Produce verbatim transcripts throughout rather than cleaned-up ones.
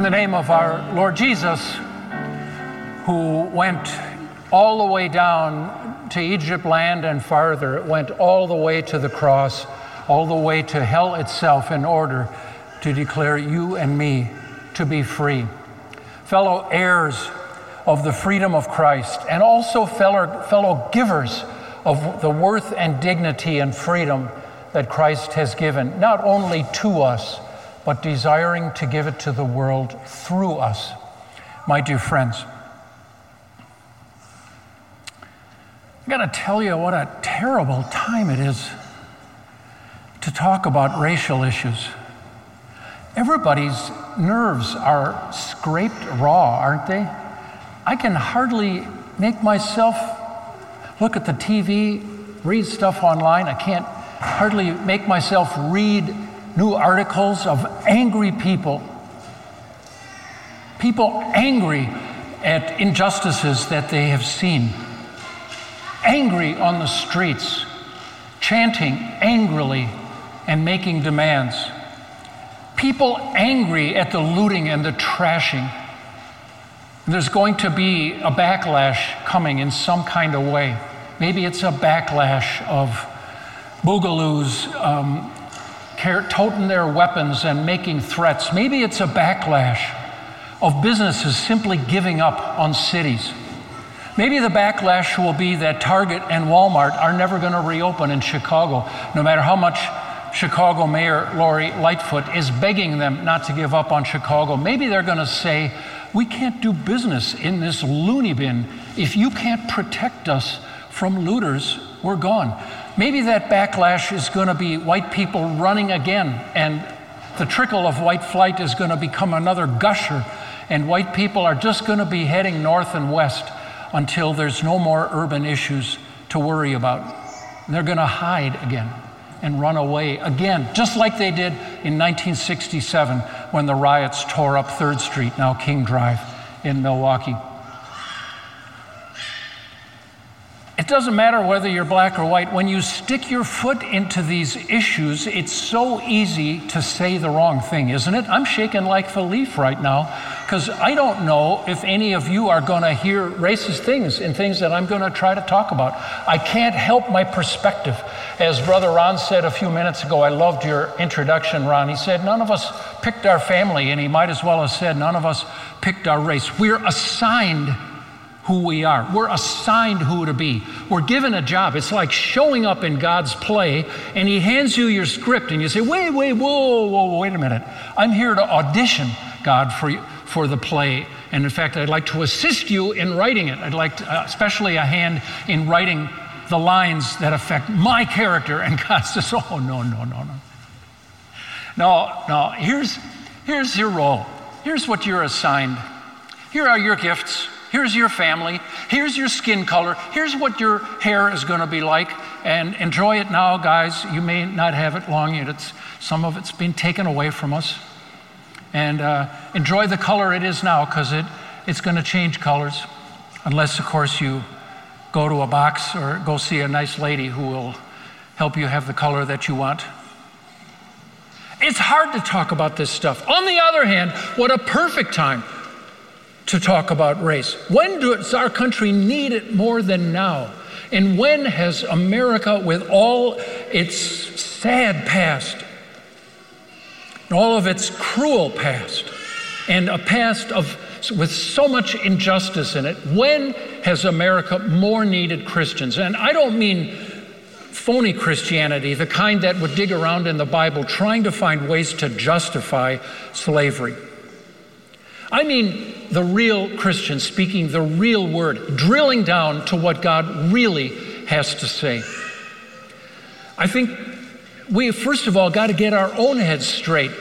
in the name of our Lord Jesus, who went all the way down to Egypt land and farther. It went all the way to the cross, all the way to hell itself, in order to declare you and me to be free. Fellow heirs of the freedom of Christ, and also fellow, fellow givers of the worth and dignity and freedom that Christ has given, not only to us, but desiring to give it to the world through us. My dear friends, I gotta tell you what a terrible time it is to talk about racial issues. Everybody's nerves are scraped raw, aren't they? I can hardly make myself look at the T V, read stuff online. I can't hardly make myself read new articles of angry people. People angry at injustices that they have seen. Angry on the streets, chanting angrily and making demands. People angry at the looting and the trashing. There's going to be a backlash coming in some kind of way. Maybe it's a backlash of boogaloos um, toting their weapons and making threats. Maybe it's a backlash of businesses simply giving up on cities. Maybe the backlash will be that Target and Walmart are never going to reopen in Chicago, no matter how much Chicago Mayor Lori Lightfoot is begging them not to give up on Chicago. Maybe they're going to say, we can't do business in this loony bin. If you can't protect us from looters, we're gone. Maybe that backlash is going to be white people running again, and the trickle of white flight is going to become another gusher, and white people are just going to be heading north and west until there's no more urban issues to worry about. And they're going to hide again and run away again, just like they did in nineteen sixty-seven when the riots tore up third Street, now King Drive, in Milwaukee. It doesn't matter whether you're black or white. When you stick your foot into these issues, it's so easy to say the wrong thing, isn't it? I'm shaking like a leaf right now because I don't know if any of you are going to hear racist things and things that I'm going to try to talk about. I can't help my perspective. As Brother Ron said a few minutes ago, I loved your introduction, Ron. He said, none of us picked our family, and he might as well have said, none of us picked our race. We're assigned who we are. We're assigned who to be. We're given a job. It's like showing up in God's play, and he hands you your script, and you say, wait, wait, whoa, whoa, wait a minute. I'm here to audition, God, for you, for the play. And in fact, I'd like to assist you in writing it. I'd like to, uh, especially a hand in writing the lines that affect my character. And God says, oh, no, no, no, no. No, no, here's, here's your role. Here's what you're assigned. Here are your gifts. Here's your family. Here's your skin color. Here's what your hair is going to be like. And enjoy it now, guys. You may not have it long yet. It's, some of it's been taken away from us. And uh, enjoy the color it is now, because it, it's going to change colors. Unless, of course, you go to a box or go see a nice lady who will help you have the color that you want. It's hard to talk about this stuff. On the other hand, what a perfect time to talk about race. When does our country need it more than now? And when has America, with all its sad past, and all of its cruel past, and a past of with so much injustice in it, when has America more needed Christians? And I don't mean phony Christianity, the kind that would dig around in the Bible trying to find ways to justify slavery. I mean the real Christian speaking the real word, drilling down to what God really has to say. I think we, first of all, got to get our own heads straight.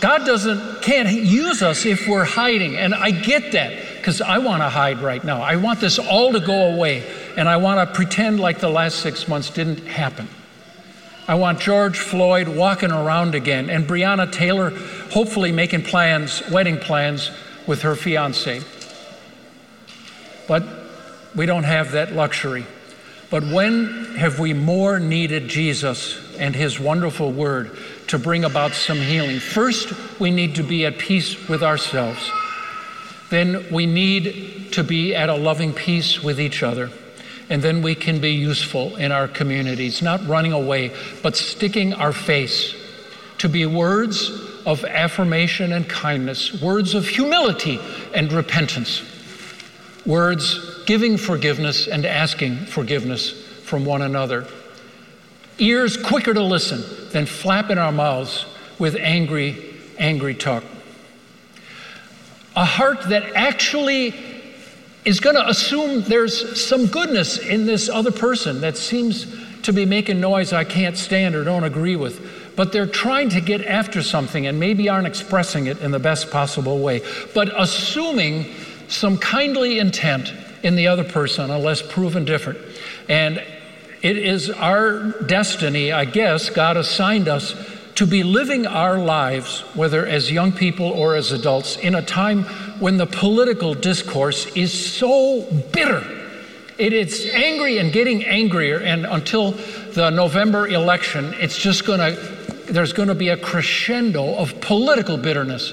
God doesn't, can't use us if we're hiding, and I get that, because I want to hide right now. I want this all to go away, and I want to pretend like the last six months didn't happen. I want George Floyd walking around again, and Breonna Taylor hopefully making plans, wedding plans with her fiance. But we don't have that luxury. But when have we more needed Jesus and his wonderful word to bring about some healing? First, we need to be at peace with ourselves. Then we need to be at a loving peace with each other. And then we can be useful in our communities, not running away, but sticking our face, to be words of affirmation and kindness, words of humility and repentance, words giving forgiveness and asking forgiveness from one another. Ears quicker to listen than flapping our mouths with angry, angry talk. A heart that actually is going to assume there's some goodness in this other person that seems to be making noise I can't stand or don't agree with, but they're trying to get after something and maybe aren't expressing it in the best possible way, but assuming some kindly intent in the other person unless proven different. And it is our destiny, I guess, God assigned us to be living our lives, whether as young people or as adults, in a time when the political discourse is so bitter. It is angry and getting angrier, and until the November election, it's just gonna, there's gonna be a crescendo of political bitterness.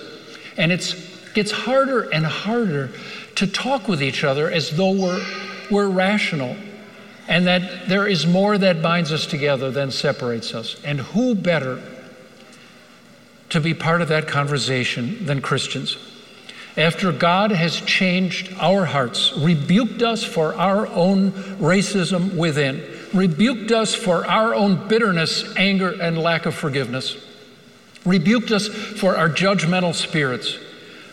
And it gets harder and harder to talk with each other as though we're, we're rational, and that there is more that binds us together than separates us. And who better to be part of that conversation than Christians? After God has changed our hearts, rebuked us for our own racism within, rebuked us for our own bitterness, anger, and lack of forgiveness, rebuked us for our judgmental spirits,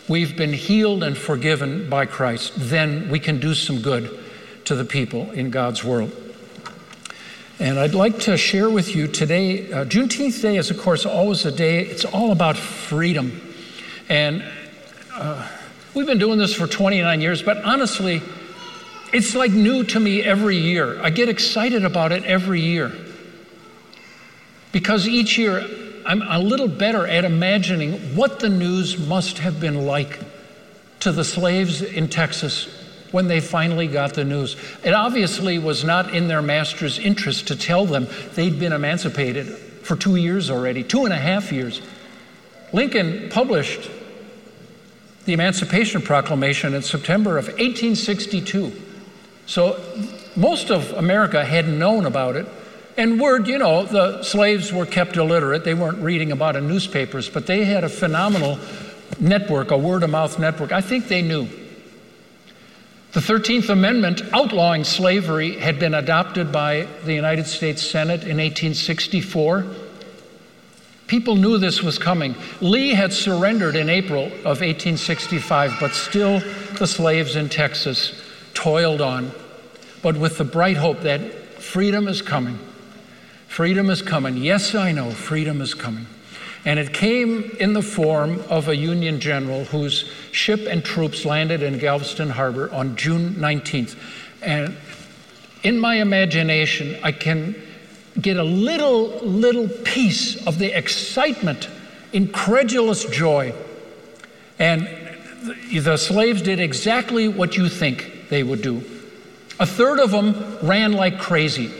we've been healed and forgiven by Christ. Then we can do some good to the people in God's world. And I'd like to share with you today, uh, Juneteenth Day is, of course, always a day, it's all about freedom. And uh, we've been doing this for twenty-nine years, but honestly, it's like new to me every year. I get excited about it every year because each year I'm a little better at imagining what the news must have been like to the slaves in Texas when they finally got the news. It obviously was not in their master's interest to tell them they'd been emancipated for two years already, two and a half years. Lincoln published the Emancipation Proclamation in September of eighteen sixty-two. So most of America had known about it. And word, you know, the slaves were kept illiterate. They weren't reading about it in newspapers, but they had a phenomenal network, a word-of-mouth network. I think they knew. The thirteenth Amendment outlawing slavery had been adopted by the United States Senate in eighteen sixty-four. People knew this was coming. Lee had surrendered in April of eighteen sixty-five, but still the slaves in Texas toiled on, but with the bright hope that freedom is coming. Freedom is coming. Yes, I know, freedom is coming. And it came in the form of a Union general whose ship and troops landed in Galveston Harbor on June nineteenth. And in my imagination, I can get a little, little piece of the excitement, incredulous joy. And the slaves did exactly what you think they would do. A third of them ran like crazy.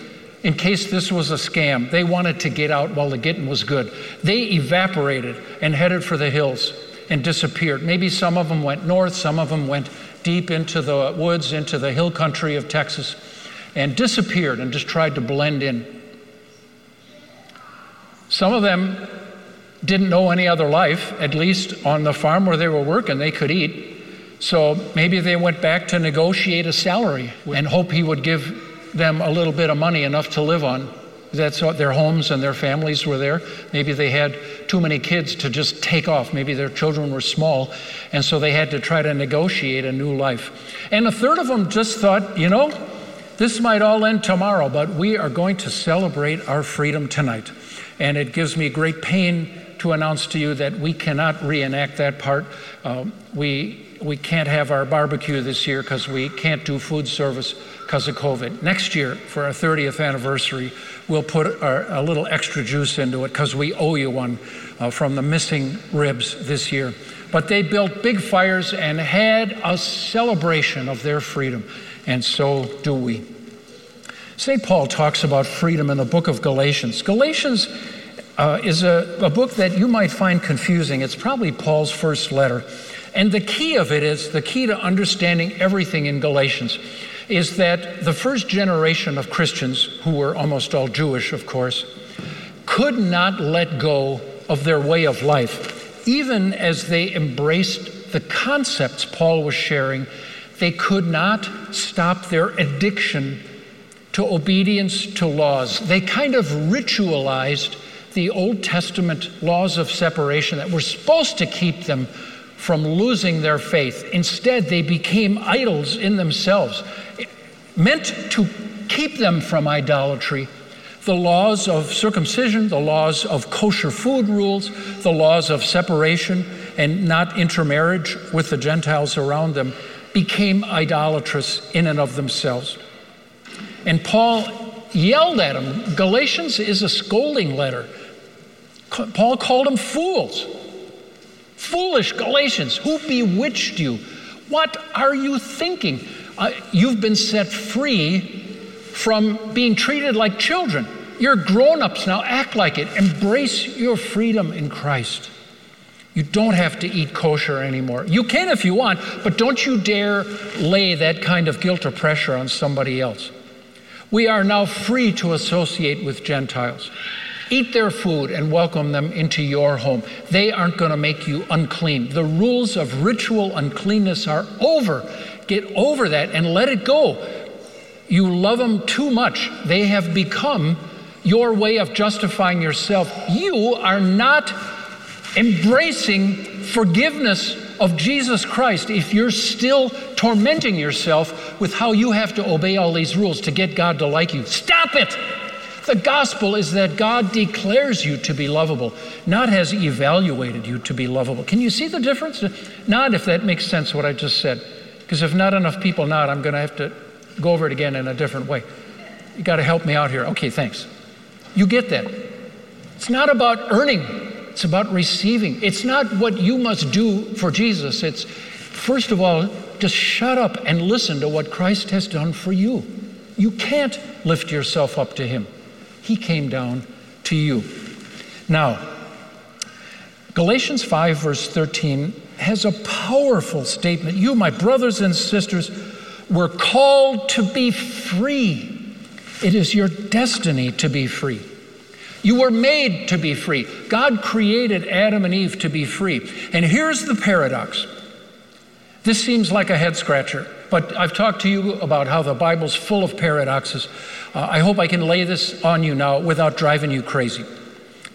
In case this was a scam, they wanted to get out while the getting was good. They evaporated and headed for the hills and disappeared. Maybe some of them went north, some of them went deep into the woods, into the hill country of Texas, and disappeared and just tried to blend in. Some of them didn't know any other life, at least on the farm where they were working, they could eat. So maybe they went back to negotiate a salary and hope he would give them a little bit of money, enough to live on. That's what their homes and their families were there. Maybe they had too many kids to just take off. Maybe their children were small, and so they had to try to negotiate a new life. And a third of them just thought, you know, this might all end tomorrow, but we are going to celebrate our freedom tonight. And it gives me great pain to announce to you that we cannot reenact that part. Um, we we can't have our barbecue this year because we can't do food service because of COVID. Next year, for our thirtieth anniversary, we'll put our, a little extra juice into it because we owe you one uh, from the missing ribs this year. But they built big fires and had a celebration of their freedom, and so do we. Saint Paul talks about freedom in the book of Galatians. Galatians uh, is a, a book that you might find confusing. It's probably Paul's first letter. And the key of it is, the key to understanding everything in Galatians is that the first generation of Christians, who were almost all Jewish, of course, could not let go of their way of life. Even as they embraced the concepts Paul was sharing, they could not stop their addiction to obedience to laws. They kind of ritualized the Old Testament laws of separation that were supposed to keep them from losing their faith. Instead, they became idols in themselves. Meant to keep them from idolatry, the laws of circumcision, the laws of kosher food rules, the laws of separation and not intermarriage with the Gentiles around them became idolatrous in and of themselves. And Paul yelled at them. Galatians is a scolding letter. Paul called them fools. Foolish Galatians, who bewitched you? What are you thinking? Uh, you've been set free from being treated like children. You're grown-ups now. Act like it. Embrace your freedom in Christ. You don't have to eat kosher anymore. You can if you want, but don't you dare lay that kind of guilt or pressure on somebody else. We are now free to associate with Gentiles. Eat their food and welcome them into your home. They aren't going to make you unclean. The rules of ritual uncleanness are over. Get over that and let it go. You love them too much. They have become your way of justifying yourself. You are not embracing forgiveness of Jesus Christ if you're still tormenting yourself with how you have to obey all these rules to get God to like you. Stop it! The gospel is that God declares you to be lovable, not has evaluated you to be lovable. Can you see the difference? Nod if that makes sense, what I just said. Because if not enough people nod, I'm going to have to go over it again in a different way. You got to help me out here. Okay, thanks. You get that. It's not about earning. It's about receiving. It's not what you must do for Jesus. It's, first of all, just shut up and listen to what Christ has done for you. You can't lift yourself up to him. He came down to you. Now, Galatians five, verse thirteen, has a powerful statement. You, my brothers and sisters, were called to be free. It is your destiny to be free. You were made to be free. God created Adam and Eve to be free. And here's the paradox. This seems like a head-scratcher, but I've talked to you about how the Bible's full of paradoxes. Uh, I hope I can lay this on you now without driving you crazy.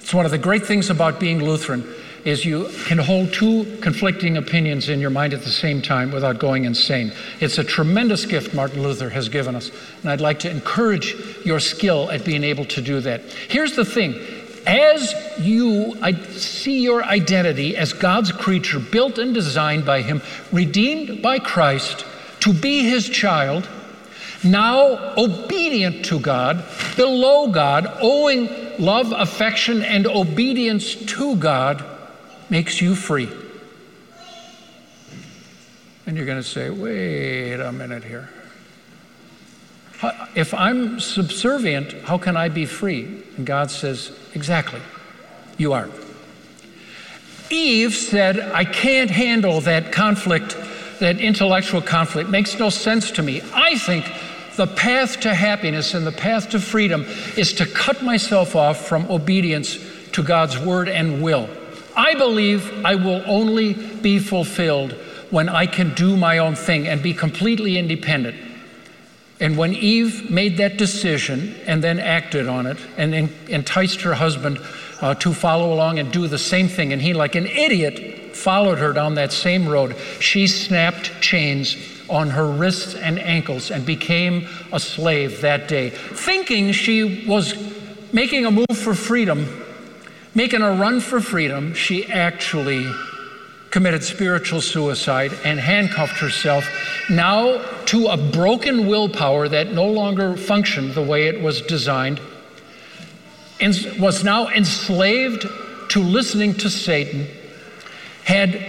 It's one of the great things about being Lutheran is you can hold two conflicting opinions in your mind at the same time without going insane. It's a tremendous gift Martin Luther has given us, and I'd like to encourage your skill at being able to do that. Here's the thing. As you see your identity as God's creature, built and designed by him, redeemed by Christ, to be his child, now obedient to God, below God, owing love, affection, and obedience to God, makes you free. And you're going to say, wait a minute here. If I'm subservient, how can I be free? And God says, exactly, you are. Eve said, I can't handle that conflict, that intellectual conflict. It makes no sense to me. I think the path to happiness and the path to freedom is to cut myself off from obedience to God's word and will. I believe I will only be fulfilled when I can do my own thing and be completely independent. And when Eve made that decision and then acted on it and enticed her husband uh, to follow along and do the same thing, and he, like an idiot, followed her down that same road, she snapped chains on her wrists and ankles and became a slave that day, thinking she was making a move for freedom, making a run for freedom. She actually committed spiritual suicide and handcuffed herself now to a broken willpower that no longer functioned the way it was designed, and was now enslaved to listening to Satan, had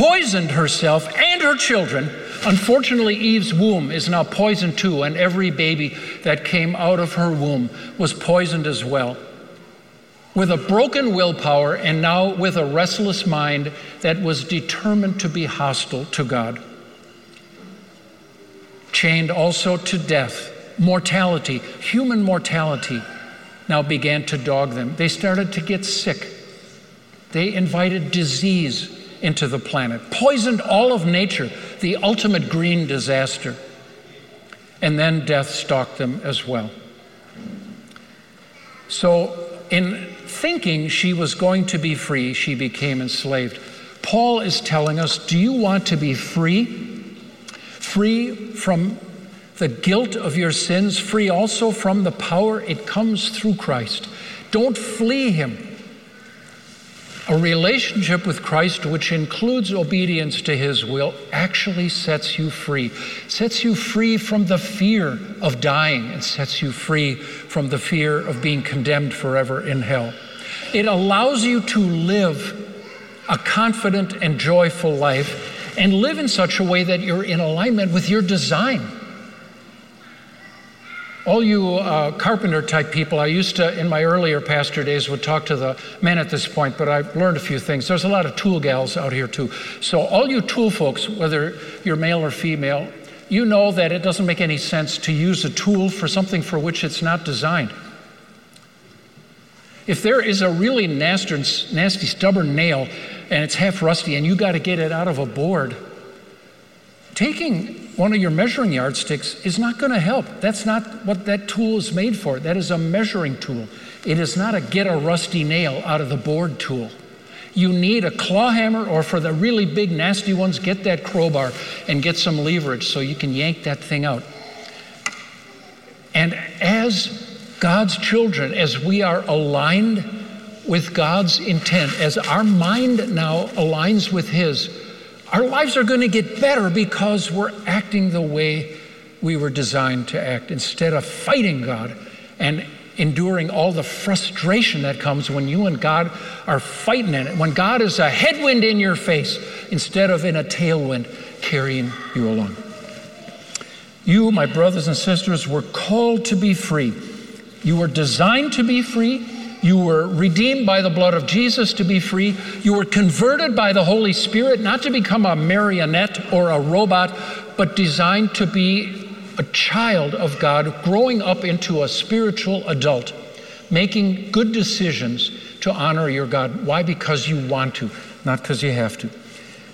poisoned herself and her children. Unfortunately, Eve's womb is now poisoned too, and every baby that came out of her womb was poisoned as well. With a broken willpower and now with a restless mind that was determined to be hostile to God. Chained also to death, mortality, human mortality now began to dog them. They started to get sick. They invited disease into the planet, poisoned all of nature, the ultimate green disaster. And then death stalked them as well. So in thinking she was going to be free, she became enslaved. Paul is telling us, do you want to be free? Free from the guilt of your sins, free also from the power. It comes through Christ. Don't flee him. A relationship with Christ, which includes obedience to his will, actually sets you free. Sets you free from the fear of dying. It sets you free from the fear of being condemned forever in hell. It allows you to live a confident and joyful life and live in such a way that you're in alignment with your design. All you uh, carpenter-type people, I used to, in my earlier pastor days, would talk to the men at this point, but I've learned a few things. There's a lot of tool gals out here, too. So all you tool folks, whether you're male or female, you know that it doesn't make any sense to use a tool for something for which it's not designed. If there is a really nasty, nasty stubborn nail, and it's half rusty, and you got to get it out of a board, taking one of your measuring yardsticks is not going to help. That's not what that tool is made for. That is a measuring tool. It is not a get a rusty nail out of the board tool. You need a claw hammer, or for the really big nasty ones, get that crowbar and get some leverage so you can yank that thing out. And as God's children, as we are aligned with God's intent, as our mind now aligns with his, our lives are going to get better because we're acting the way we were designed to act instead of fighting God and enduring all the frustration that comes when you and God are fighting in it, when God is a headwind in your face instead of in a tailwind carrying you along. You, my brothers and sisters, were called to be free. You were designed to be free. You were redeemed by the blood of Jesus to be free. You were converted by the Holy Spirit, not to become a marionette or a robot, but designed to be a child of God, growing up into a spiritual adult, making good decisions to honor your God. Why? Because you want to, not because you have to.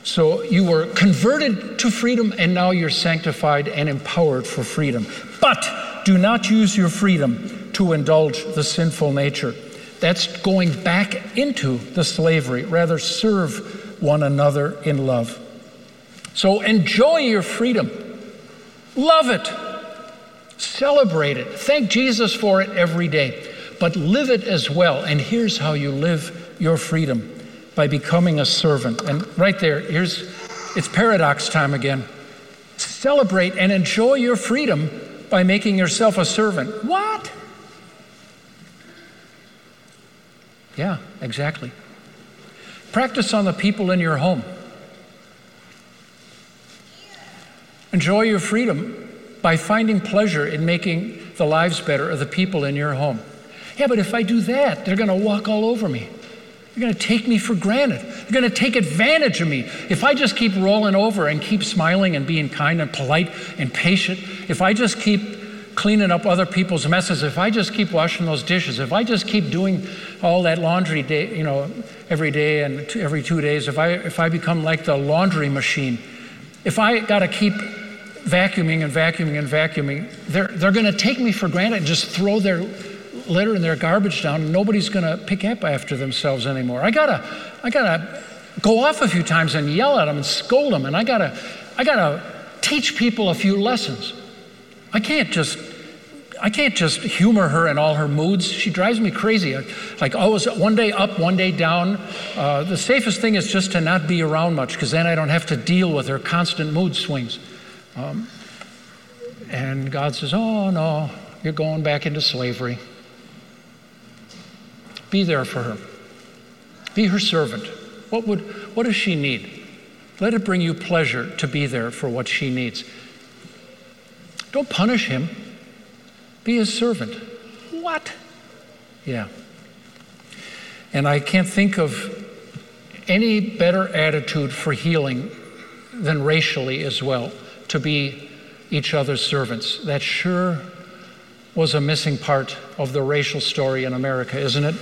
So you were converted to freedom, and now you're sanctified and empowered for freedom. But do not use your freedom to indulge the sinful nature. That's going back into the slavery. Rather, serve one another in love. So enjoy your freedom. Love it. Celebrate it. Thank Jesus for it every day. But live it as well. And here's how you live your freedom, by becoming a servant. And right there, here's it's paradox time again. Celebrate and enjoy your freedom by making yourself a servant. What? Yeah, exactly. Practice on the people in your home. Enjoy your freedom by finding pleasure in making the lives better of the people in your home. Yeah, but if I do that, they're going to walk all over me. They're going to take me for granted. They're going to take advantage of me. If I just keep rolling over and keep smiling and being kind and polite and patient, if I just keep cleaning up other people's messes, if I just keep washing those dishes, if I just keep doing all that laundry day, you know, every day and two, every two days, if I if I become like the laundry machine, if I gotta keep vacuuming and vacuuming and vacuuming, they're they're gonna take me for granted and just throw their litter and their garbage down, and nobody's gonna pick up after themselves anymore. I gotta I gotta go off a few times and yell at them and scold them, and I gotta I gotta teach people a few lessons. I can't just I can't just humor her in all her moods. She drives me crazy. Like always, one day up, one day down. Uh, the safest thing is just to not be around much, because then I don't have to deal with her constant mood swings. Um, and God says, oh no, you're going back into slavery. Be there for her. Be her servant. What would? What does she need? Let it bring you pleasure to be there for what she needs. Don't punish him. Be his servant. What? Yeah. And I can't think of any better attitude for healing than racially as well, to be each other's servants. That sure was a missing part of the racial story in America, isn't it?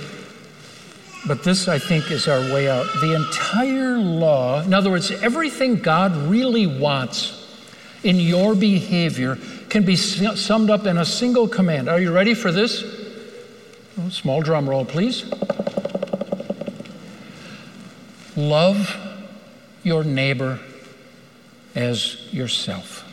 But this, I think, is our way out. The entire law, in other words, everything God really wants in your behavior can be summed up in a single command. Are you ready for this? Oh, small drum roll, please. Love your neighbor as yourself.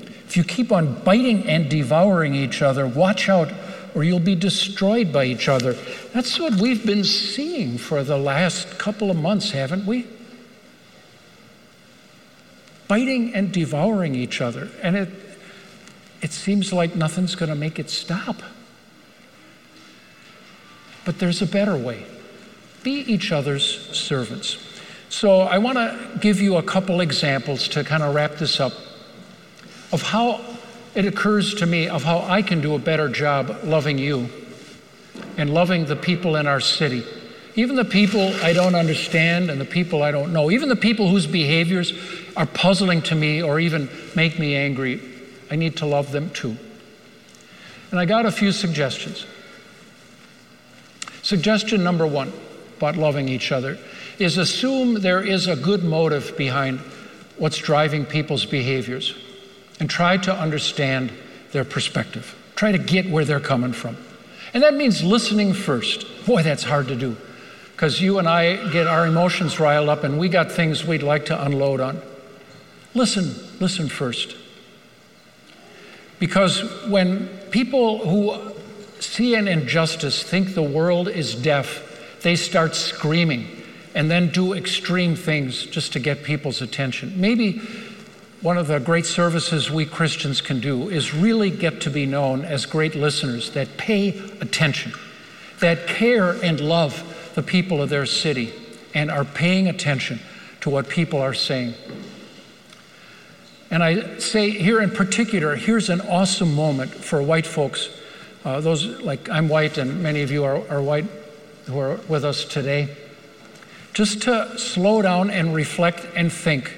If you keep on biting and devouring each other, watch out, or you'll be destroyed by each other. That's what we've been seeing for the last couple of months, haven't we? Biting and devouring each other. And it it seems like nothing's going to make it stop. But there's a better way. Be each other's servants. So I want to give you a couple examples to kind of wrap this up of how it occurs to me of how I can do a better job loving you and loving the people in our city. Even the people I don't understand and the people I don't know, even the people whose behaviors are puzzling to me or even make me angry, I need to love them too. And I got a few suggestions. Suggestion number one about loving each other is assume there is a good motive behind what's driving people's behaviors, and try to understand their perspective. Try to get where they're coming from. And that means listening first. Boy, that's hard to do, because you and I get our emotions riled up and we got things we'd like to unload on. Listen, listen first. Because when people who see an injustice think the world is deaf, they start screaming and then do extreme things just to get people's attention. Maybe one of the great services we Christians can do is really get to be known as great listeners that pay attention, that care and love the people of their city and are paying attention to what people are saying. And I say here in particular, here's an awesome moment for white folks. Uh, those, like I'm white and many of you are, are white who are with us today. Just to slow down and reflect and think.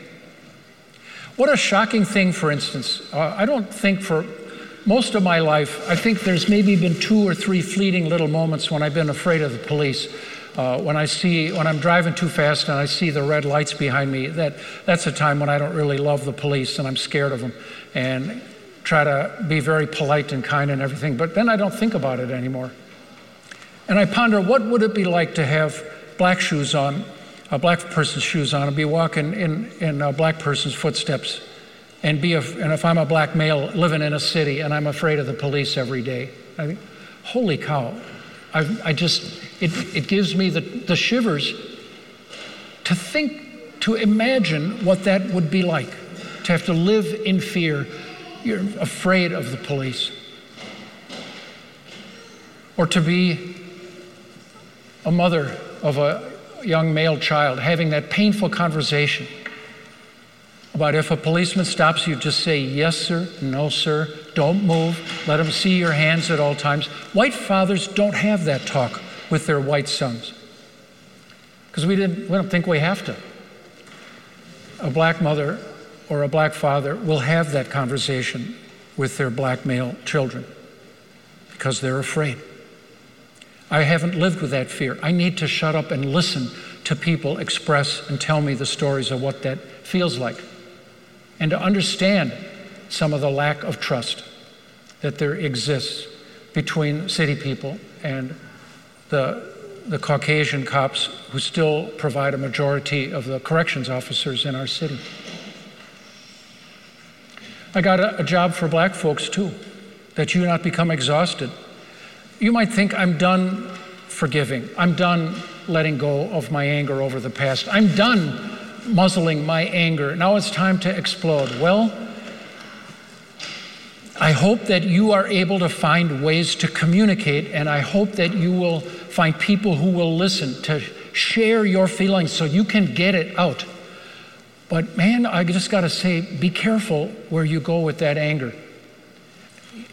What a shocking thing, for instance, uh, I don't think for most of my life, I think there's maybe been two or three fleeting little moments when I've been afraid of the police. Uh, when I see, when I'm driving too fast and I see the red lights behind me, that, that's a time when I don't really love the police and I'm scared of them and try to be very polite and kind and everything, but then I don't think about it anymore. And I ponder, what would it be like to have black shoes on, a black person's shoes on, and be walking in, in a black person's footsteps, and be a, and if I'm a black male living in a city and I'm afraid of the police every day, I think, holy cow, I, I just, it, it gives me the, the shivers to think, to imagine what that would be like, to have to live in fear. You're afraid of the police. Or to be a mother of a young male child having that painful conversation about if a policeman stops you, just say, yes, sir, no, sir, don't move, let him see your hands at all times. White fathers don't have that talk with their white sons because we didn't, we don't think we have to. A black mother or a black father will have that conversation with their black male children because they're afraid. I haven't lived with that fear. I need to shut up and listen to people express and tell me the stories of what that feels like, and to understand some of the lack of trust that there exists between city people and the, the Caucasian cops who still provide a majority of the corrections officers in our city. I got a, a job for black folks too, that you not become exhausted. You might think, I'm done forgiving. I'm done letting go of my anger over the past. I'm done muzzling my anger. Now it's time to explode. Well, I hope that you are able to find ways to communicate, and I hope that you will find people who will listen to share your feelings so you can get it out But man, I just got to say, be careful where you go with that anger.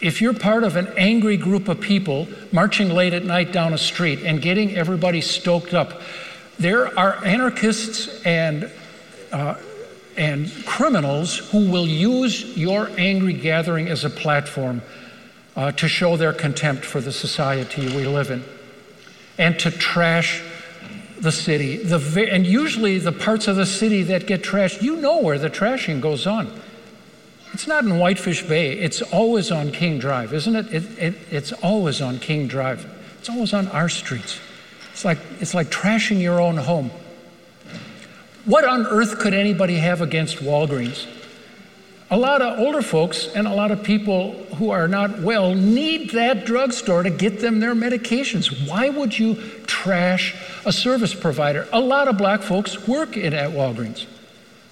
If you're part of an angry group of people marching late at night down a street and getting everybody stoked up, there are anarchists and uh, and criminals who will use your angry gathering as a platform uh, to show their contempt for the society we live in and to trash the city. The, and usually the parts of the city that get trashed, you know where the trashing goes on. It's not in Whitefish Bay. It's always on King Drive, isn't it? It, it it's always on King Drive. It's always on our streets. It's like it's like trashing your own home. What on earth could anybody have against Walgreens? A lot of older folks and a lot of people who are not well need that drugstore to get them their medications. Why would you trash a service provider? A lot of black folks work in at Walgreens.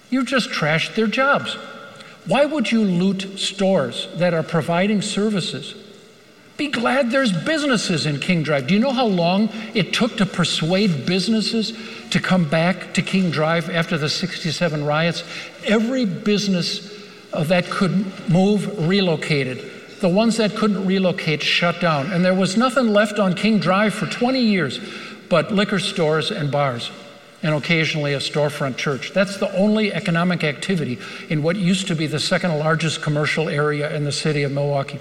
You just trashed their jobs. Why would you loot stores that are providing services? Be glad there's businesses in King Drive. Do you know how long it took to persuade businesses to come back to King Drive after the sixty-seven riots? Every business that could move relocated. The ones that couldn't relocate shut down. And there was nothing left on King Drive for twenty years but liquor stores and bars, and occasionally a storefront church. That's the only economic activity in what used to be the second largest commercial area in the city of Milwaukee.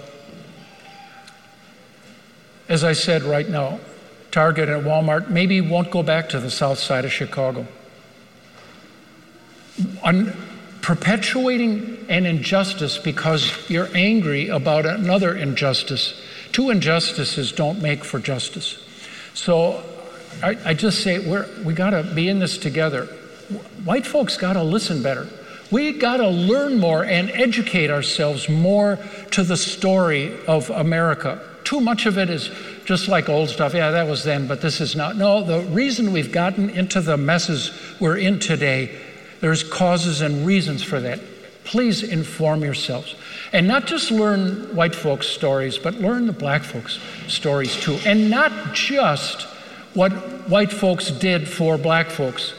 As I said right now, Target and Walmart maybe won't go back to the south side of Chicago. On perpetuating an injustice because you're angry about another injustice. Two injustices don't make for justice. So I, I just say we're, we got to be in this together. White folks got to listen better. We got to learn more and educate ourselves more to the story of America. Too much of it is just like old stuff. Yeah, that was then, but this is not. No, the reason we've gotten into the messes we're in today, there's causes and reasons for that. Please inform yourselves. And not just learn white folks' stories, but learn the black folks' stories too. And not just what white folks did for black folks.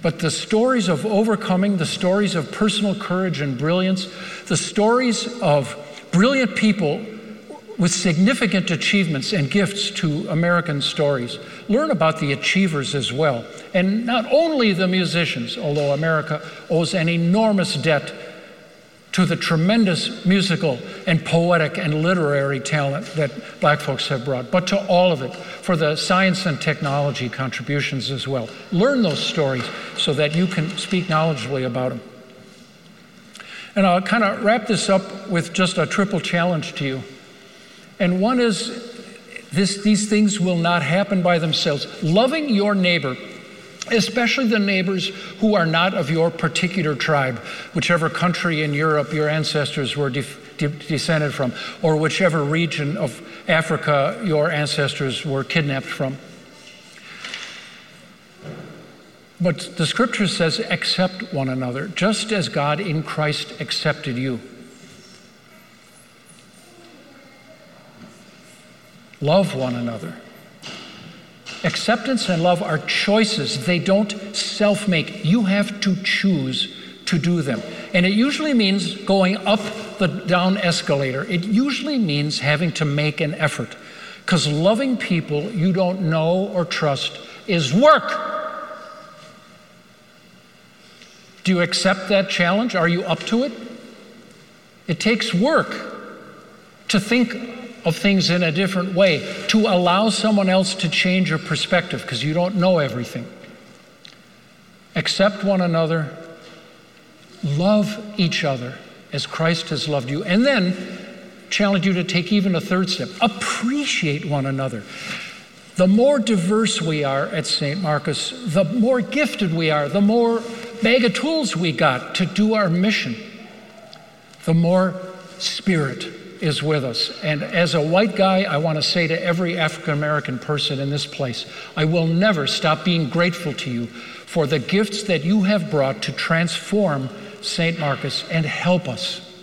But the stories of overcoming, the stories of personal courage and brilliance, the stories of brilliant people with significant achievements and gifts to American stories. Learn about the achievers as well. And not only the musicians, although America owes an enormous debt to the tremendous musical and poetic and literary talent that black folks have brought, but to all of it, for the science and technology contributions as well. Learn those stories so that you can speak knowledgeably about them. And I'll kind of wrap this up with just a triple challenge to you. And one is, this, these things will not happen by themselves. Loving your neighbor, especially the neighbors who are not of your particular tribe, whichever country in Europe your ancestors were de- de- descended from, or whichever region of Africa your ancestors were kidnapped from. But the scripture says, accept one another, just as God in Christ accepted you. Love one another. Acceptance and love are choices. They don't self-make. You have to choose to do them. And it usually means going up the down escalator. It usually means having to make an effort. Because loving people you don't know or trust is work. Do you accept that challenge? Are you up to it? It takes work to think of things in a different way, to allow someone else to change your perspective because you don't know everything. Accept one another, love each other as Christ has loved you, and then challenge you to take even a third step. Appreciate one another. The more diverse we are at Saint Marcus, the more gifted we are, the more bag of tools we got to do our mission, the more spirit is with us. And as a white guy, I want to say to every African-American person in this place, I will never stop being grateful to you for the gifts that you have brought to transform Saint Marcus and help us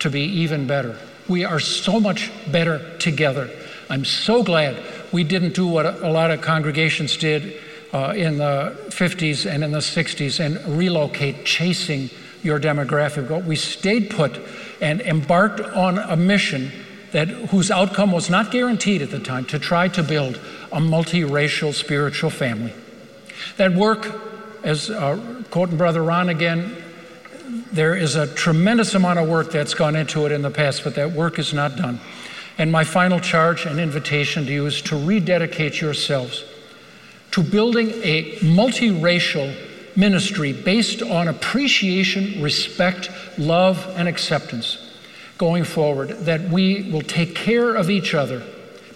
to be even better. We are so much better together. I'm so glad we didn't do what a lot of congregations did uh, in the fifties and in the sixties and relocate, chasing your demographic goal. We stayed put and embarked on a mission that whose outcome was not guaranteed at the time, to try to build a multiracial spiritual family. That work, as uh, quoting Brother Ron again, there is a tremendous amount of work that's gone into it in the past, but that work is not done. And my final charge and invitation to you is to rededicate yourselves to building a multiracial ministry based on appreciation, respect, love, and acceptance going forward, that we will take care of each other,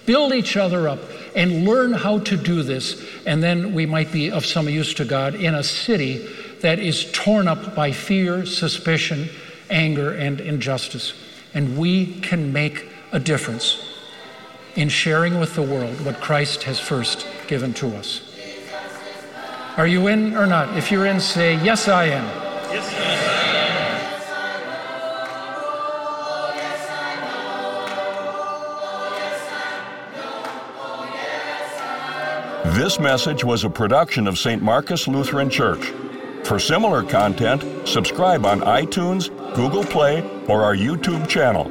build each other up, and learn how to do this, and then we might be of some use to God in a city that is torn up by fear, suspicion, anger, and injustice. And we can make a difference in sharing with the world what Christ has first given to us. Are you in or not? If you're in, say, yes, I am. Yes, I am. This message was a production of Saint Marcus Lutheran Church. For similar content, subscribe on iTunes, Google Play, or our YouTube channel.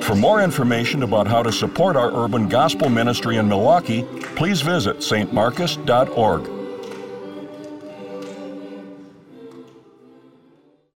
For more information about how to support our urban gospel ministry in Milwaukee, please visit s t marcus dot org.